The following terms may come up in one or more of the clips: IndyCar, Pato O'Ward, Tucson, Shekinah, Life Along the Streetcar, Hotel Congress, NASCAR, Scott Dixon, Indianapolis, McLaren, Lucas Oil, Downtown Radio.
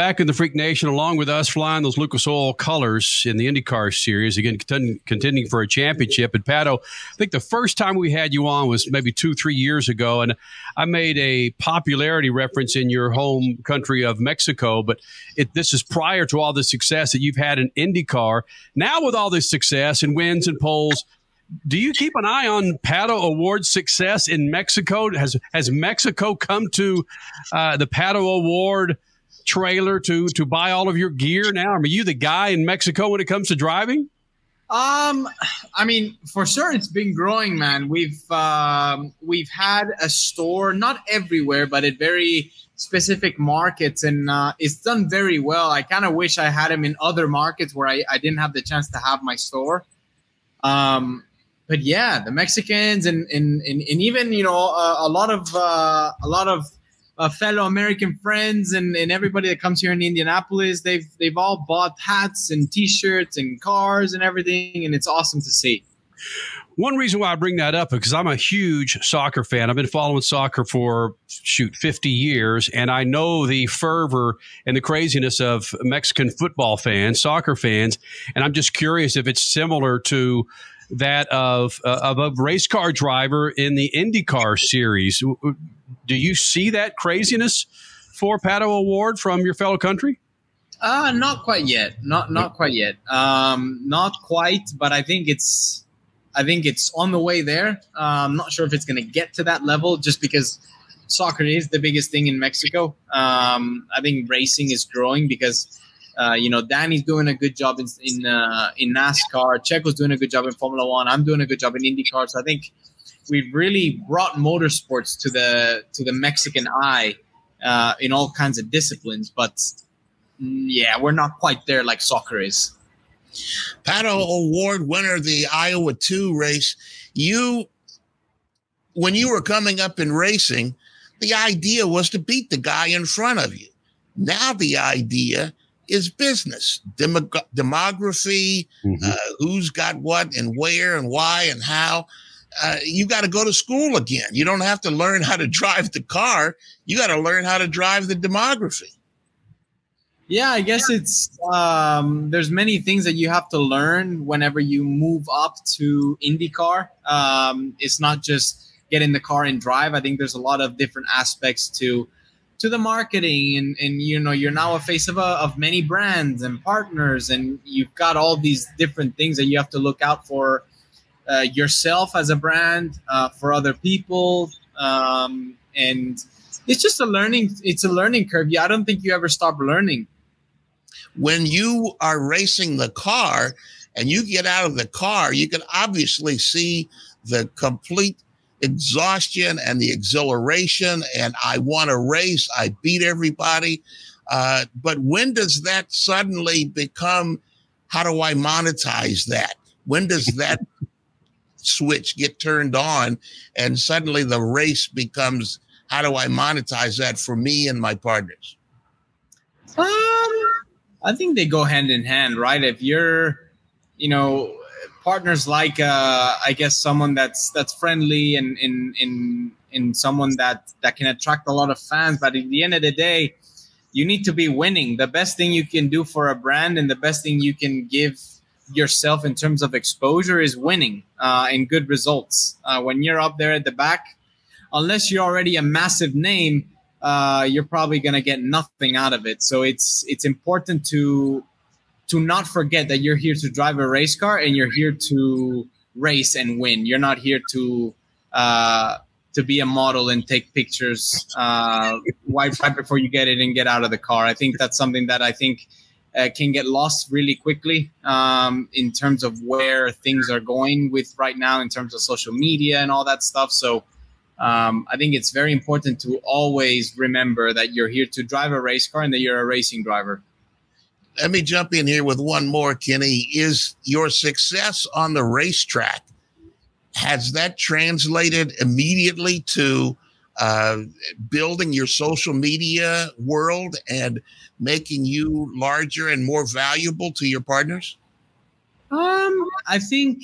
back in the Freak Nation along with us flying those Lucas Oil colors in the IndyCar series, again, contending for a championship. And, Pato, I think the first time we had you on was maybe 2-3 years ago, and I made a popularity reference in your home country of Mexico, but this is prior to all the success that you've had in IndyCar. Now with all this success and wins and poles, do you keep an eye on Pato O'Ward's success in Mexico? Has Mexico come to the Pato O'Ward trailer to buy all of your gear now? I mean, are you the guy in Mexico when it comes to driving? I mean, for sure, it's been growing, man. We've had a store, not everywhere, but at very specific markets, and it's done very well. I kind of wish I had him in other markets where I didn't have the chance to have my store. But yeah, the Mexicans and even, you know, a lot of fellow American friends and everybody that comes here in Indianapolis, they've all bought hats and T-shirts and cars and everything, and it's awesome to see. One reason why I bring that up is because I'm a huge soccer fan. I've been following soccer for, 50 years, and I know the fervor and the craziness of Mexican football fans, soccer fans, and I'm just curious if it's similar to that of a race car driver in the IndyCar series. Do you see that craziness for Pato O'Ward from your fellow country? Not quite yet. Not quite yet. Not quite, but I think it's on the way there. I'm not sure if it's going to get to that level just because soccer is the biggest thing in Mexico. I think racing is growing because, Danny's doing a good job in NASCAR. Checo's doing a good job in Formula One. I'm doing a good job in IndyCar. So I think we've really brought motorsports to the Mexican eye in all kinds of disciplines. But, yeah, we're not quite there like soccer is. Pato O'Ward, winner of the Iowa 2 race. When you were coming up in racing, the idea was to beat the guy in front of you. Now the idea is business, demography, who's got what and where and why and how. You got to go to school again. You don't have to learn how to drive the car. You got to learn how to drive the demography. Yeah, I guess it's there's many things that you have to learn whenever you move up to IndyCar. It's not just get in the car and drive. I think there's a lot of different aspects to the marketing, and you know, you're now a face of many brands and partners, and you've got all these different things that you have to look out for yourself as a brand, for other people, and it's just a learning curve. Yeah, I don't think you ever stop learning. When you are racing the car and you get out of the car, you can obviously see the complete exhaustion and the exhilaration and I want to race, I beat everybody. But when does that suddenly become, how do I monetize that? When does that switch get turned on and suddenly the race becomes, how do I monetize that for me and my partners? I think they go hand in hand, right? If you're, partners like, I guess, someone that's friendly and in someone that can attract a lot of fans. But at the end of the day, you need to be winning. The best thing you can do for a brand and the best thing you can give yourself in terms of exposure is winning and good results. When you're up there at the back, unless you're already a massive name, you're probably going to get nothing out of it. So it's important to not forget that you're here to drive a race car and you're here to race and win. You're not here to be a model and take pictures right before you get it and get out of the car. I think that's something that can get lost really quickly in terms of where things are going with right now in terms of social media and all that stuff. So I think it's very important to always remember that you're here to drive a race car and that you're a racing driver. Let me jump in here with one more, Kenny. Is your success on the racetrack, has that translated immediately to building your social media world and making you larger and more valuable to your partners? I think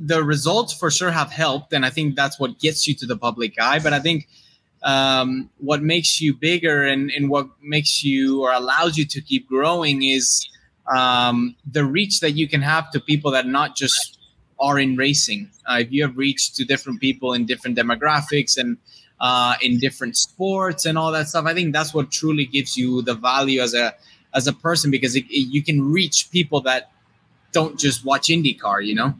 the results for sure have helped, and I think that's what gets you to the public eye. But I think what makes you bigger and what makes you or allows you to keep growing is the reach that you can have to people that not just are in racing. If you have reached to different people in different demographics and in different sports and all that stuff, I think that's what truly gives you the value as a person, because you can reach people that don't just watch IndyCar, you know?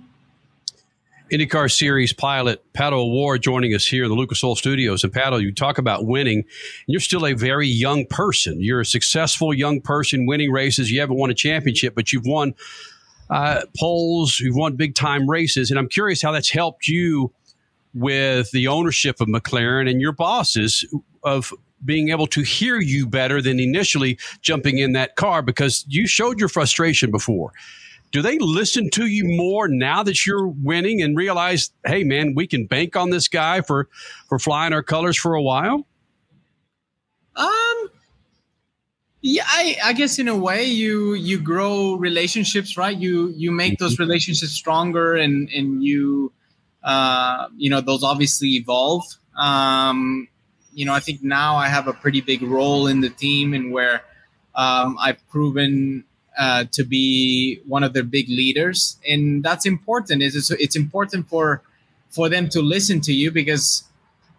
IndyCar Series pilot Pato O'Ward joining us here in the Lucas Oil Studios. And Pato, you talk about winning, and you're still a very young person. You're a successful young person winning races. You haven't won a championship, but you've won polls, you've won big-time races. And I'm curious how that's helped you with the ownership of McLaren and your bosses of being able to hear you better than initially jumping in that car, because you showed your frustration before. Do they listen to you more now that you're winning and realize, hey, man, we can bank on this guy for flying our colors for a while? Yeah, I guess in a way you grow relationships, right? You make those relationships stronger and you – you know, those obviously evolve. You know, I think now I have a pretty big role in the team and where I've proven to be one of their big leaders. And that's important. It's important for them to listen to you, because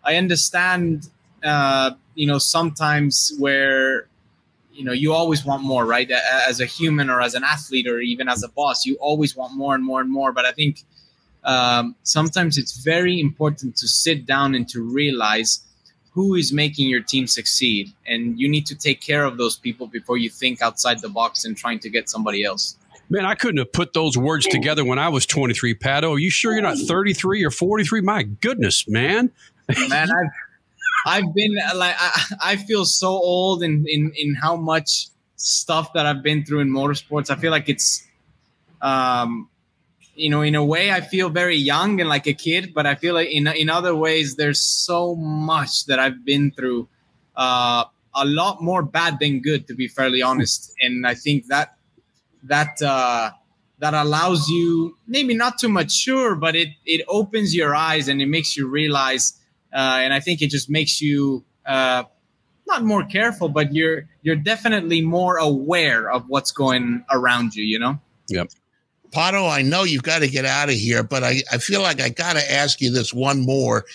I understand, you know, sometimes where, you know, you always want more, right? As a human or as an athlete or even as a boss, you always want more and more and more. But I think sometimes it's very important to sit down and to realize who is making your team succeed. And you need to take care of those people before you think outside the box and trying to get somebody else. Man, I couldn't have put those words together when I was 23, Pato. Are you sure you're not 33 or 43? My goodness, man. Man, I've been like, I feel so old in how much stuff that I've been through in motorsports. I feel like it's, you know, in a way, I feel very young and like a kid, but I feel like in other ways, there's so much that I've been through, a lot more bad than good, to be fairly honest. And I think that allows you maybe not to mature, but it opens your eyes and it makes you realize. And I think it just makes you not more careful, but you're definitely more aware of what's going around you, you know? Yep. Pato, I know you've got to get out of here, but I feel like I got to ask you this one more.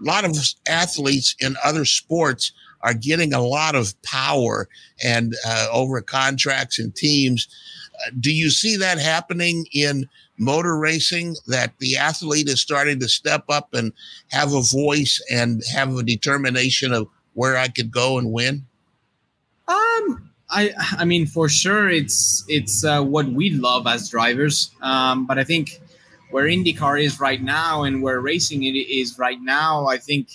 A lot of athletes in other sports are getting a lot of power and over contracts and teams. Do you see that happening in motor racing, that the athlete is starting to step up and have a voice and have a determination of where I could go and win? I mean, for sure, it's what we love as drivers. But I think where IndyCar is right now and where racing is right now, I think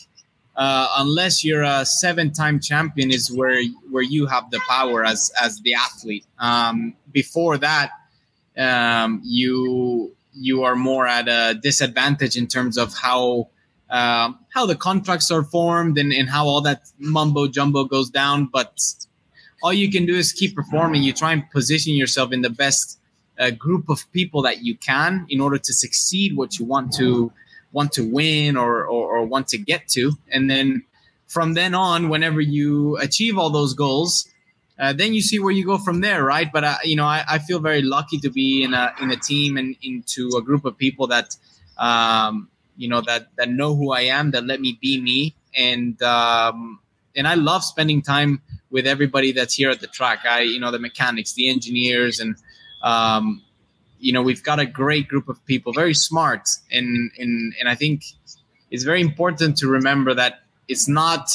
unless you're a 7-time champion is where you have the power as the athlete. Before that, you are more at a disadvantage in terms of how the contracts are formed and how all that mumbo jumbo goes down. But all you can do is keep performing. You try and position yourself in the best group of people that you can in order to succeed what you want to win or want to get to. And then from then on, whenever you achieve all those goals, then you see where you go from there, right? But I feel very lucky to be in a team and into a group of people that you know that know who I am, that let me be me, and I love spending time with everybody that's here at the track. The mechanics, the engineers, and we've got a great group of people, very smart, and I think it's very important to remember that it's not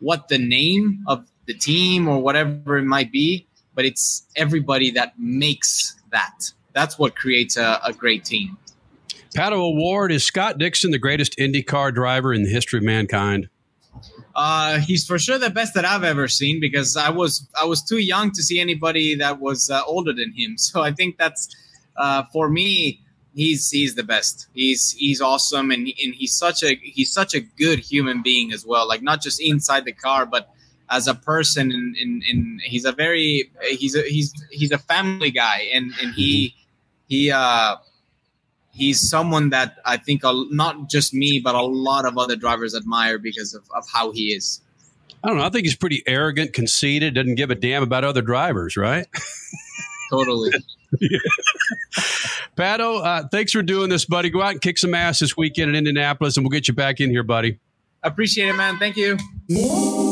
what the name of the team or whatever it might be, but it's everybody that makes that. That's what creates a great team. Pato O'Ward, is Scott Dixon the greatest IndyCar driver in the history of mankind? He's for sure the best that I've ever seen, because I was too young to see anybody that was older than him. So I think that's for me, he's the best. He's awesome, and he's such a good human being as well. Like, not just inside the car, but as a person. And he's a family guy, and he he's someone that I think not just me, but a lot of other drivers admire because of how he is. I don't know. I think he's pretty arrogant, conceited, doesn't give a damn about other drivers, right? Totally. Yeah. Pato, thanks for doing this, buddy. Go out and kick some ass this weekend in Indianapolis, and we'll get you back in here, buddy. Appreciate it, man. Thank you.